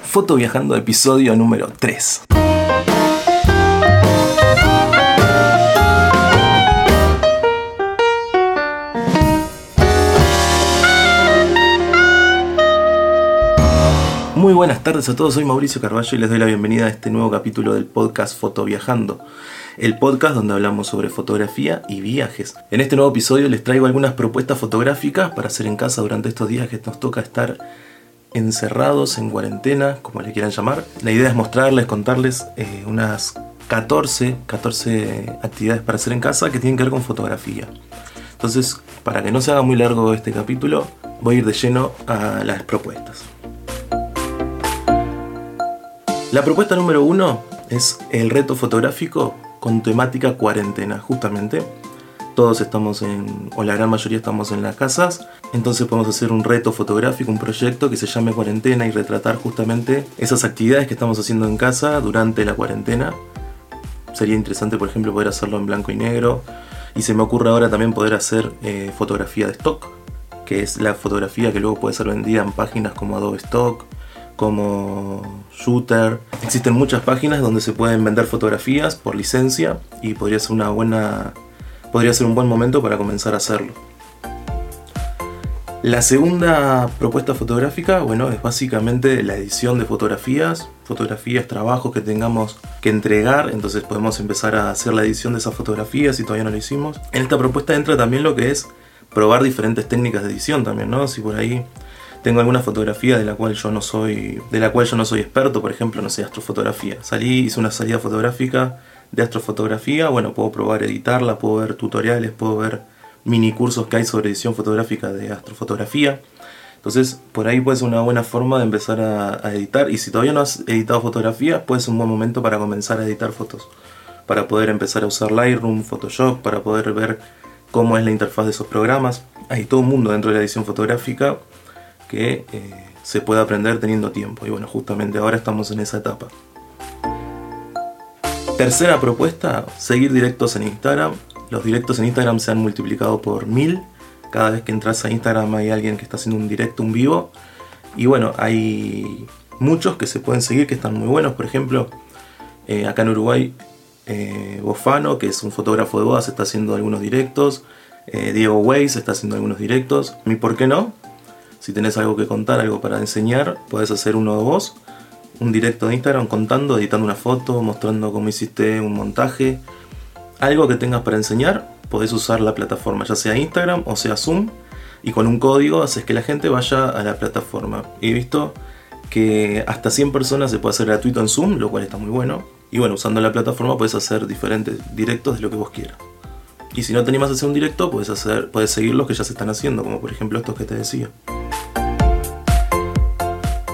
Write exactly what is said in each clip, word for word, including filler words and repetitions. Foto Viajando, episodio número tres. Muy buenas tardes a todos, soy Mauricio Carvalho y les doy la bienvenida a este nuevo capítulo del podcast Foto Viajando, el podcast donde hablamos sobre fotografía y viajes. En este nuevo episodio les traigo algunas propuestas fotográficas para hacer en casa durante estos días que nos toca estar encerrados, en cuarentena, como le quieran llamar. La idea es mostrarles, contarles eh, unas catorce, catorce actividades para hacer en casa que tienen que ver con fotografía. Entonces, para que no se haga muy largo este capítulo, voy a ir de lleno a las propuestas. La propuesta número uno es el reto fotográfico con temática cuarentena, justamente. Todos estamos en, o la gran mayoría estamos en las casas, entonces podemos hacer un reto fotográfico, un proyecto que se llame cuarentena y retratar justamente esas actividades que estamos haciendo en casa durante la cuarentena. Sería interesante, por ejemplo, poder hacerlo en blanco y negro. Y se me ocurre ahora también poder hacer eh, fotografía de stock, que es la fotografía que luego puede ser vendida en páginas como Adobe Stock, como Shooter. Existen muchas páginas donde se pueden vender fotografías por licencia y podría ser una buena, podría ser un buen momento para comenzar a hacerlo. La segunda propuesta fotográfica, bueno, es básicamente la edición de fotografías, fotografías, trabajos que tengamos que entregar, entonces podemos empezar a hacer la edición de esas fotografías si todavía no lo hicimos. En esta propuesta entra también lo que es probar diferentes técnicas de edición también, ¿no? Si por ahí tengo alguna fotografía de la cual yo no soy, de la cual yo no soy experto, por ejemplo, no sé, astrofotografía. Salí, hice una salida fotográfica de astrofotografía, bueno, puedo probar editarla, puedo ver tutoriales, puedo ver mini cursos que hay sobre edición fotográfica de astrofotografía. Entonces, por ahí puede ser una buena forma de empezar a, a editar. Y si todavía no has editado fotografía, puede ser un buen momento para comenzar a editar fotos, para poder empezar a usar Lightroom, Photoshop, para poder ver cómo es la interfaz de esos programas. Hay todo un mundo dentro de la edición fotográfica que eh, se puede aprender teniendo tiempo. Y bueno, justamente ahora estamos en esa etapa. Tercera propuesta, seguir directos en Instagram. Los directos en Instagram se han multiplicado por mil. Cada vez que entras a Instagram hay alguien que está haciendo un directo, un vivo. Y bueno, hay muchos que se pueden seguir, que están muy buenos. Por ejemplo, eh, acá en Uruguay, eh, Bofano, que es un fotógrafo de bodas, está haciendo algunos directos. Eh, Diego Weiss está haciendo algunos directos. ¿Y por qué no? Si tenés algo que contar, algo para enseñar, podés hacer uno de vos, un directo de Instagram contando, editando una foto, mostrando cómo hiciste un montaje. Algo que tengas para enseñar, podés usar la plataforma, ya sea Instagram o sea Zoom, y con un código haces que la gente vaya a la plataforma. He visto que hasta cien personas se puede hacer gratuito en Zoom, lo cual está muy bueno. Y bueno, usando la plataforma podés hacer diferentes directos de lo que vos quieras. Y si no te animás a hacer un directo, podés, hacer, podés seguir los que ya se están haciendo, como por ejemplo estos que te decía.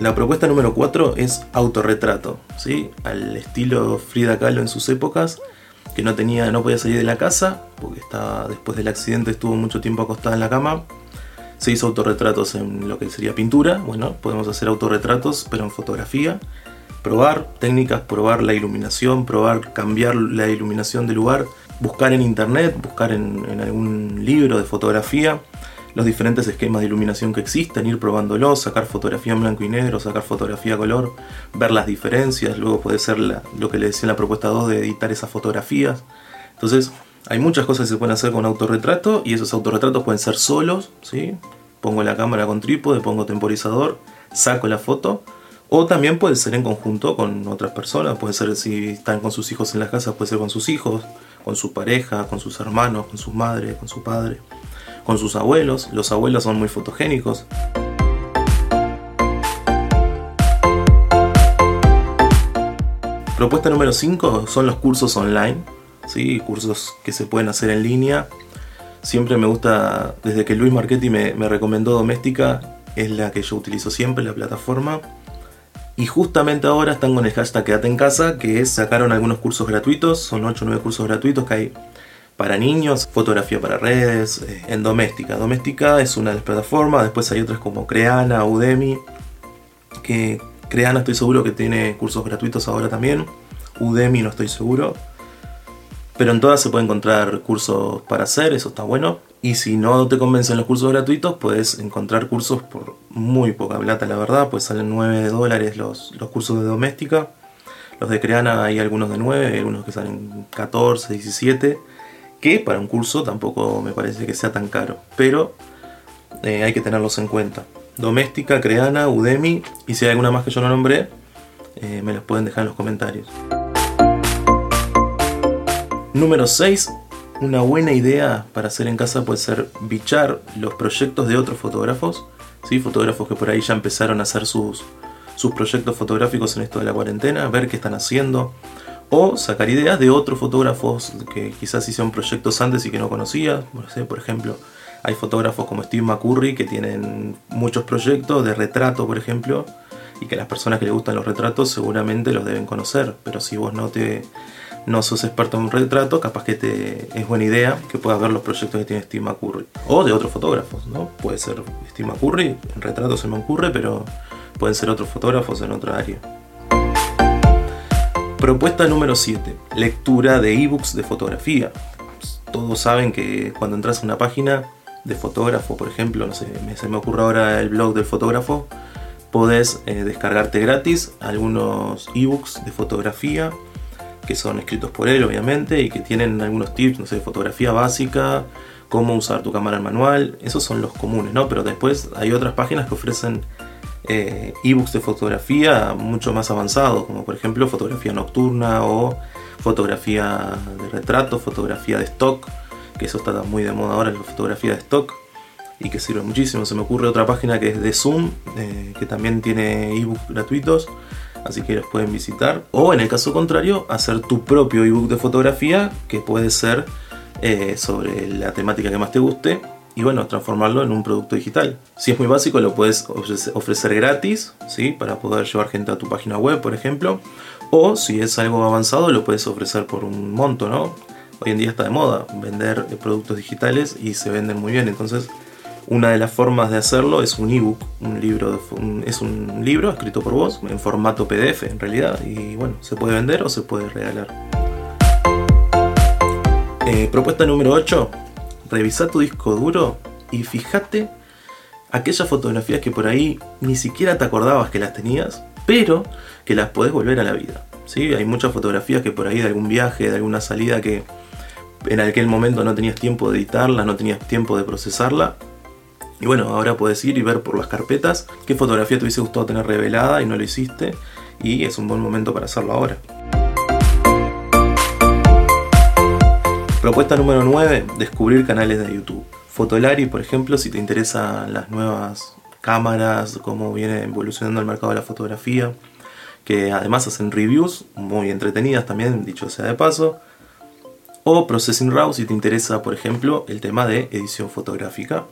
La propuesta número cuatro es autorretrato, ¿sí? Al estilo Frida Kahlo en sus épocas, que no, tenía, no podía salir de la casa, porque estaba, después del accidente estuvo mucho tiempo acostada en la cama. Se hizo autorretratos en lo que sería pintura. Bueno, podemos hacer autorretratos, pero en fotografía. Probar técnicas, probar la iluminación, probar cambiar la iluminación del lugar, buscar en internet, buscar en, en algún libro de fotografía los diferentes esquemas de iluminación que existen, ir probándolos, sacar fotografía en blanco y negro, sacar fotografía a color, ver las diferencias, luego puede ser la, lo que le decía en la propuesta dos de editar esas fotografías. Entonces, hay muchas cosas que se pueden hacer con autorretrato y esos autorretratos pueden ser solos, ¿sí? Pongo la cámara con trípode, pongo temporizador, saco la foto, o también puede ser en conjunto con otras personas, puede ser si están con sus hijos en las casas, puede ser con sus hijos, con su pareja, con sus hermanos, con sus madres, con su padre, con sus abuelos. Los abuelos son muy fotogénicos. Propuesta número cinco son los cursos online, ¿sí? Cursos que se pueden hacer en línea. Siempre me gusta, desde que Luis Marchetti me, me recomendó Domestika, es la que yo utilizo siempre, la plataforma. Y justamente ahora están con el hashtag Quédate en Casa, que es, sacaron algunos cursos gratuitos, son ocho o nueve cursos gratuitos que hay para niños, fotografía para redes, en Domestika. Domestika es una de las plataformas, después hay otras como Creana, Udemy, que Creana estoy seguro que tiene cursos gratuitos ahora también, Udemy no estoy seguro, pero en todas se pueden encontrar cursos para hacer, eso está bueno. Y si no te convencen los cursos gratuitos, puedes encontrar cursos por muy poca plata, la verdad, pues salen nueve dólares los, los cursos de Domestika. Los de Creana hay algunos de nueve, hay algunos que salen catorce, diecisiete, que para un curso tampoco me parece que sea tan caro, pero eh, hay que tenerlos en cuenta. Domestika, Creana, Udemy, y si hay alguna más que yo no nombré, eh, me las pueden dejar en los comentarios. Número seis. Una buena idea para hacer en casa puede ser bichar los proyectos de otros fotógrafos, ¿sí? Fotógrafos que por ahí ya empezaron a hacer sus, sus proyectos fotográficos en esto de la cuarentena, ver qué están haciendo, o sacar ideas de otros fotógrafos que quizás hicieron proyectos antes y que no conocía. No sé, por ejemplo, hay fotógrafos como Steve McCurry que tienen muchos proyectos de retrato, por ejemplo, y que a las personas que les gustan los retratos seguramente los deben conocer, pero si vos no te... no sos experto en un retrato, capaz que te es buena idea que puedas ver los proyectos que tiene Steve McCurry o de otros fotógrafos, ¿no? Puede ser Steve McCurry, en retrato se me ocurre, pero pueden ser otros fotógrafos en otra área. Propuesta número siete. Lectura de ebooks de fotografía. Todos saben que cuando entras a una página de fotógrafo, por ejemplo, no sé, se me ocurre ahora el blog del fotógrafo, podés eh, descargarte gratis algunos ebooks de fotografía que son escritos por él, obviamente, y que tienen algunos tips, no sé, fotografía básica, cómo usar tu cámara manual. Esos son los comunes, ¿no? Pero después hay otras páginas que ofrecen eh, ebooks de fotografía mucho más avanzados, como por ejemplo fotografía nocturna o fotografía de retrato, fotografía de stock, que eso está muy de moda ahora, la fotografía de stock, y que sirve muchísimo. Se me ocurre otra página que es de Zoom, eh, que también tiene ebooks gratuitos, así que los pueden visitar. O en el caso contrario, hacer tu propio ebook de fotografía, que puede ser eh, sobre la temática que más te guste, y bueno, transformarlo en un producto digital. Si es muy básico, lo puedes ofrecer gratis, ¿sí? Para poder llevar gente a tu página web, por ejemplo. O si es algo avanzado, lo puedes ofrecer por un monto, ¿no? Hoy en día está de moda vender productos digitales y se venden muy bien, entonces una de las formas de hacerlo es un ebook, un libro de, un, es un libro escrito por vos en formato P D F en realidad, y bueno, se puede vender o se puede regalar. Eh, propuesta número ocho. Revisá tu disco duro y fíjate aquellas fotografías que por ahí ni siquiera te acordabas que las tenías, pero que las podés volver a la vida, ¿sí? Hay muchas fotografías que por ahí de algún viaje, de alguna salida que en aquel momento no tenías tiempo de editarlas, no tenías tiempo de procesarla. Y bueno, ahora puedes ir y ver por las carpetas qué fotografía te hubiese gustado tener revelada y no lo hiciste, y es un buen momento para hacerlo ahora. Propuesta número nueve. Descubrir canales de YouTube. Photolari, por ejemplo, si te interesan las nuevas cámaras, cómo viene evolucionando el mercado de la fotografía, que además hacen reviews muy entretenidas también, dicho sea de paso. O Processing Raw, si te interesa, por ejemplo, el tema de edición fotográfica.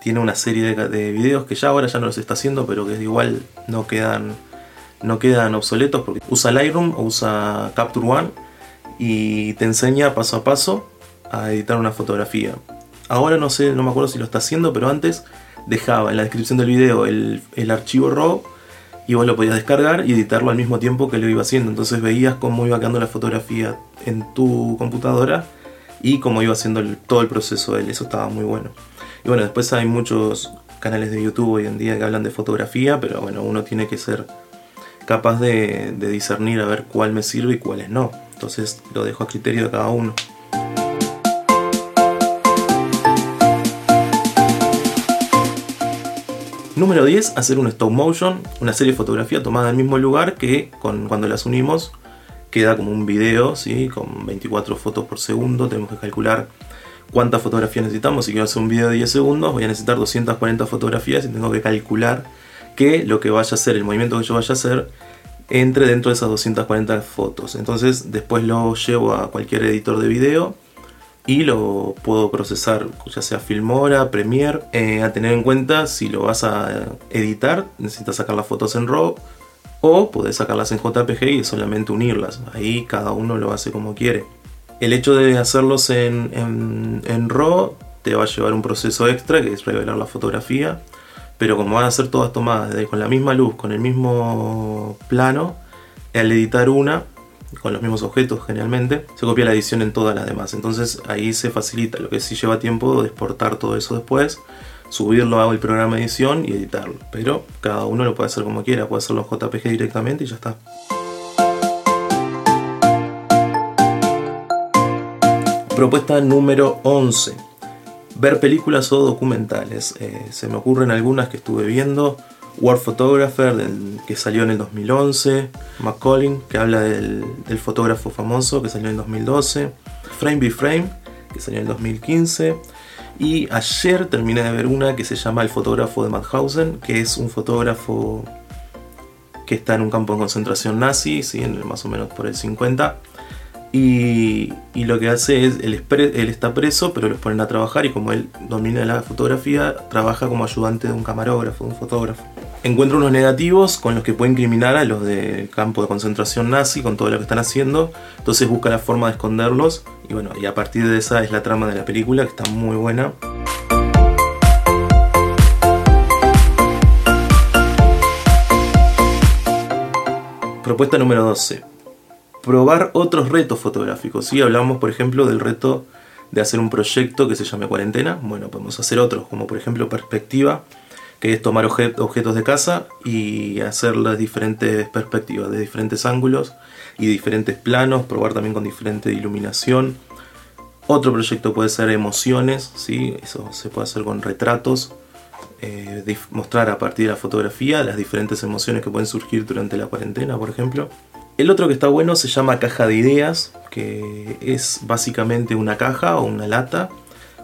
Tiene una serie de, de videos que ya ahora ya no los está haciendo, pero que es igual, no quedan, no quedan obsoletos, porque usa Lightroom o usa Capture One y te enseña paso a paso a editar una fotografía. Ahora no sé, no me acuerdo si lo está haciendo, pero antes dejaba en la descripción del video el, el archivo RAW y vos lo podías descargar y editarlo al mismo tiempo que lo iba haciendo. Entonces veías cómo iba quedando la fotografía en tu computadora y cómo iba haciendo el, todo el proceso de él. Eso estaba muy bueno. Y bueno, después hay muchos canales de YouTube hoy en día que hablan de fotografía, pero bueno, uno tiene que ser capaz de, de discernir a ver cuál me sirve y cuáles no. Entonces lo dejo a criterio de cada uno. Número diez. Hacer un stop motion, una serie de fotografía tomada en el mismo lugar que con, cuando las unimos queda como un video, ¿sí? Con veinticuatro fotos por segundo. Tenemos que calcular cuántas fotografías necesitamos. Si quiero hacer un video de diez segundos, voy a necesitar doscientas cuarenta fotografías y tengo que calcular que lo que vaya a hacer, el movimiento que yo vaya a hacer, entre dentro de esas doscientas cuarenta fotos. Entonces después lo llevo a cualquier editor de video y lo puedo procesar, ya sea Filmora, Premiere. Eh, a tener en cuenta, si lo vas a editar, necesitas sacar las fotos en RAW o podés sacarlas en J P G y solamente unirlas. Ahí cada uno lo hace como quiere. El hecho de hacerlos en, en, en RAW te va a llevar un proceso extra, que es revelar la fotografía, pero como van a ser todas tomadas con la misma luz, con el mismo plano, al editar una con los mismos objetos generalmente, se copia la edición en todas las demás. Entonces ahí se facilita. Lo que sí lleva tiempo de exportar todo eso después, subirlo al programa de edición y editarlo. Pero cada uno lo puede hacer como quiera, puede hacerlo en J P G directamente y ya está. Propuesta número once. Ver películas o documentales. Eh, se me ocurren algunas que estuve viendo. War Photographer, del, que salió en el dos mil once. McCollin, que habla del, del fotógrafo famoso, que salió en el dos mil doce. Frame by Frame, que salió en el dos mil quince. Y ayer terminé de ver una que se llama El fotógrafo de Mauthausen, que es un fotógrafo que está en un campo de concentración nazi, ¿sí? En el, más o menos por el cincuenta. Y, y lo que hace es, él, él está preso, pero los ponen a trabajar, y como él domina la fotografía, trabaja como ayudante de un camarógrafo, de un fotógrafo. Encuentra unos negativos con los que puede incriminar a los de campo de concentración nazi con todo lo que están haciendo, entonces busca la forma de esconderlos, y bueno, y a partir de esa es la trama de la película, que está muy buena. Propuesta número doce. Probar otros retos fotográficos. Si ¿sí? Hablamos, por ejemplo, del reto de hacer un proyecto que se llame cuarentena. Bueno, podemos hacer otros, como por ejemplo perspectiva, que es tomar objet- objetos de casa y hacer las diferentes perspectivas, de diferentes ángulos y diferentes planos, probar también con diferente iluminación. Otro proyecto puede ser emociones, ¿sí? Eso se puede hacer con retratos, eh, dif- mostrar a partir de la fotografía las diferentes emociones que pueden surgir durante la cuarentena, por ejemplo. El otro que está bueno se llama caja de ideas, que es básicamente una caja o una lata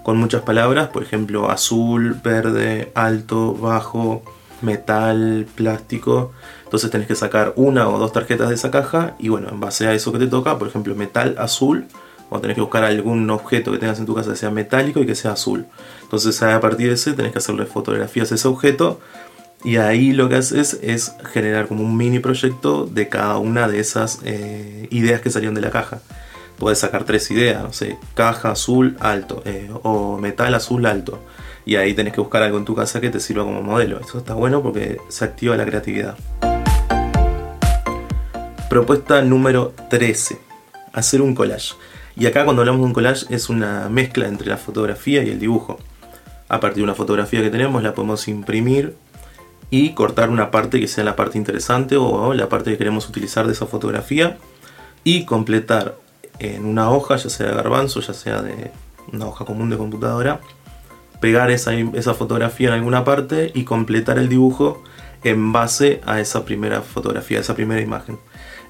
con muchas palabras, por ejemplo azul, verde, alto, bajo, metal, plástico. Entonces tenés que sacar una o dos tarjetas de esa caja y bueno, en base a eso que te toca, por ejemplo metal, azul, o tenés que buscar algún objeto que tengas en tu casa que sea metálico y que sea azul. Entonces a partir de ese tenés que hacerle fotografías a ese objeto. Y ahí lo que haces es generar como un mini proyecto de cada una de esas eh, ideas que salieron de la caja. Podés sacar tres ideas, no sé, caja azul alto eh, o metal azul alto. Y ahí tenés que buscar algo en tu casa que te sirva como modelo. Eso está bueno porque se activa la creatividad. Propuesta número trece. Hacer un collage. Y acá cuando hablamos de un collage es una mezcla entre la fotografía y el dibujo. A partir de una fotografía que tenemos la podemos imprimir y cortar una parte que sea la parte interesante o la parte que queremos utilizar de esa fotografía y completar en una hoja, ya sea de garbanzo, ya sea de una hoja común de computadora, pegar esa, esa fotografía en alguna parte y completar el dibujo en base a esa primera fotografía, a esa primera imagen.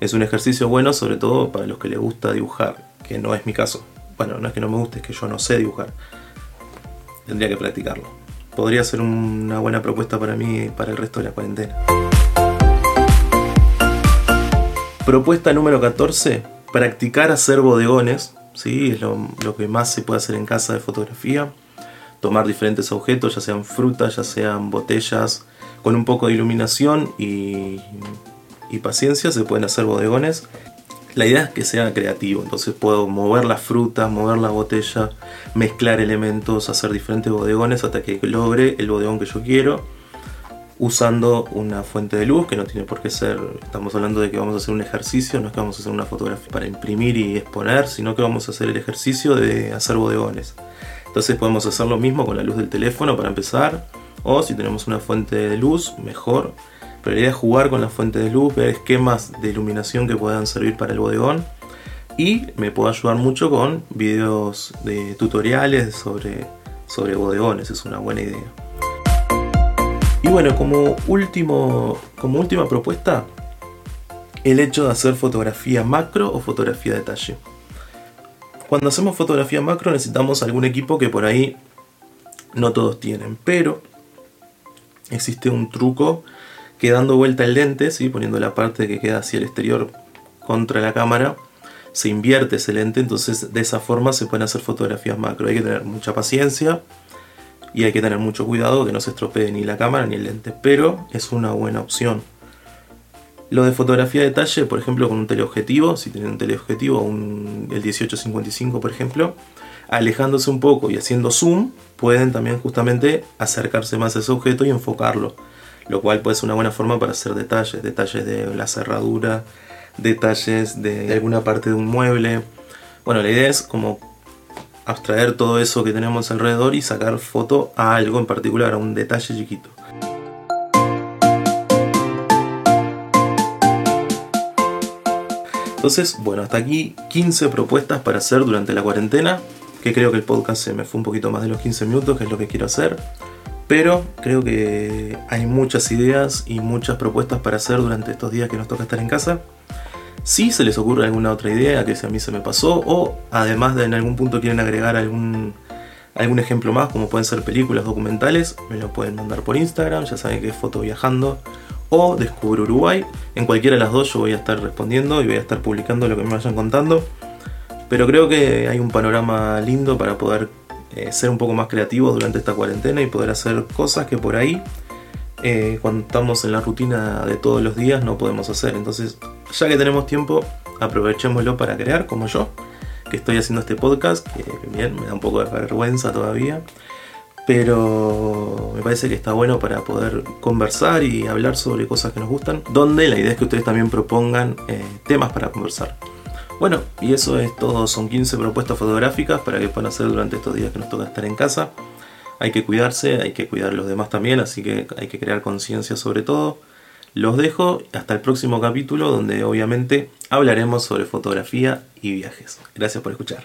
Es un ejercicio bueno, sobre todo para los que les gusta dibujar, que no es mi caso. Bueno, no es que no me guste, es que yo no sé dibujar. Tendría que practicarlo. Podría ser una buena propuesta para mí para el resto de la cuarentena. Propuesta número catorce. Practicar hacer bodegones. ¿Sí? Es lo, lo que más se puede hacer en casa de fotografía. Tomar diferentes objetos, ya sean frutas, ya sean botellas. Con un poco de iluminación y, y paciencia se pueden hacer bodegones. La idea es que sea creativo. Entonces puedo mover las frutas, mover la botella, mezclar elementos, hacer diferentes bodegones hasta que logre el bodegón que yo quiero, usando una fuente de luz que no tiene por qué ser. Estamos hablando de que vamos a hacer un ejercicio, no es que vamos a hacer una fotografía para imprimir y exponer, sino que vamos a hacer el ejercicio de hacer bodegones. Entonces podemos hacer lo mismo con la luz del teléfono para empezar, o si tenemos una fuente de luz, mejor. Pero la idea es jugar con la fuente de luz, ver esquemas de iluminación que puedan servir para el bodegón. Y me puede ayudar mucho con videos de tutoriales sobre, sobre bodegones, es una buena idea. Y bueno, como, último, como última propuesta, el hecho de hacer fotografía macro o fotografía detalle. Cuando hacemos fotografía macro necesitamos algún equipo que por ahí no todos tienen, pero existe un truco que dando vuelta el lente, ¿sí? Poniendo la parte que queda hacia el exterior contra la cámara, se invierte ese lente, entonces de esa forma se pueden hacer fotografías macro. Hay que tener mucha paciencia y hay que tener mucho cuidado que no se estropee ni la cámara ni el lente, pero es una buena opción. Lo de fotografía de detalle, por ejemplo, con un teleobjetivo, si tienen un teleobjetivo, un, el dieciocho cincuenta y cinco por ejemplo, alejándose un poco y haciendo zoom, pueden también justamente acercarse más a ese objeto y enfocarlo. Lo cual puede ser una buena forma para hacer detalles, detalles de la cerradura, detalles de alguna parte de un mueble. Bueno, la idea es como abstraer todo eso que tenemos alrededor y sacar foto a algo en particular, a un detalle chiquito. Entonces, bueno, hasta aquí quince propuestas para hacer durante la cuarentena, que creo que el podcast se me fue un poquito más de los quince minutos, que es lo que quiero hacer. Pero creo que hay muchas ideas y muchas propuestas para hacer durante estos días que nos toca estar en casa. Si se les ocurre alguna otra idea que a mí se me pasó, o además de en algún punto quieren agregar algún, algún ejemplo más, como pueden ser películas, documentales, me lo pueden mandar por Instagram, ya saben que es Foto Viajando o Descubro Uruguay. En cualquiera de las dos yo voy a estar respondiendo y voy a estar publicando lo que me vayan contando. Pero creo que hay un panorama lindo para poder eh, ser un poco más creativos durante esta cuarentena y poder hacer cosas que por ahí, eh, cuando estamos en la rutina de todos los días, no podemos hacer. Entonces, ya que tenemos tiempo, aprovechémoslo para crear, como yo, que estoy haciendo este podcast, que bien, me da un poco de vergüenza todavía, pero me parece que está bueno para poder conversar y hablar sobre cosas que nos gustan, donde la idea es que ustedes también propongan eh, temas para conversar. Bueno, y eso es todo, son quince propuestas fotográficas para que puedan hacer durante estos días que nos toca estar en casa. Hay que cuidarse, hay que cuidar a los demás también, así que hay que crear conciencia sobre todo. Los dejo hasta el próximo capítulo, donde obviamente hablaremos sobre fotografía y viajes. Gracias por escuchar.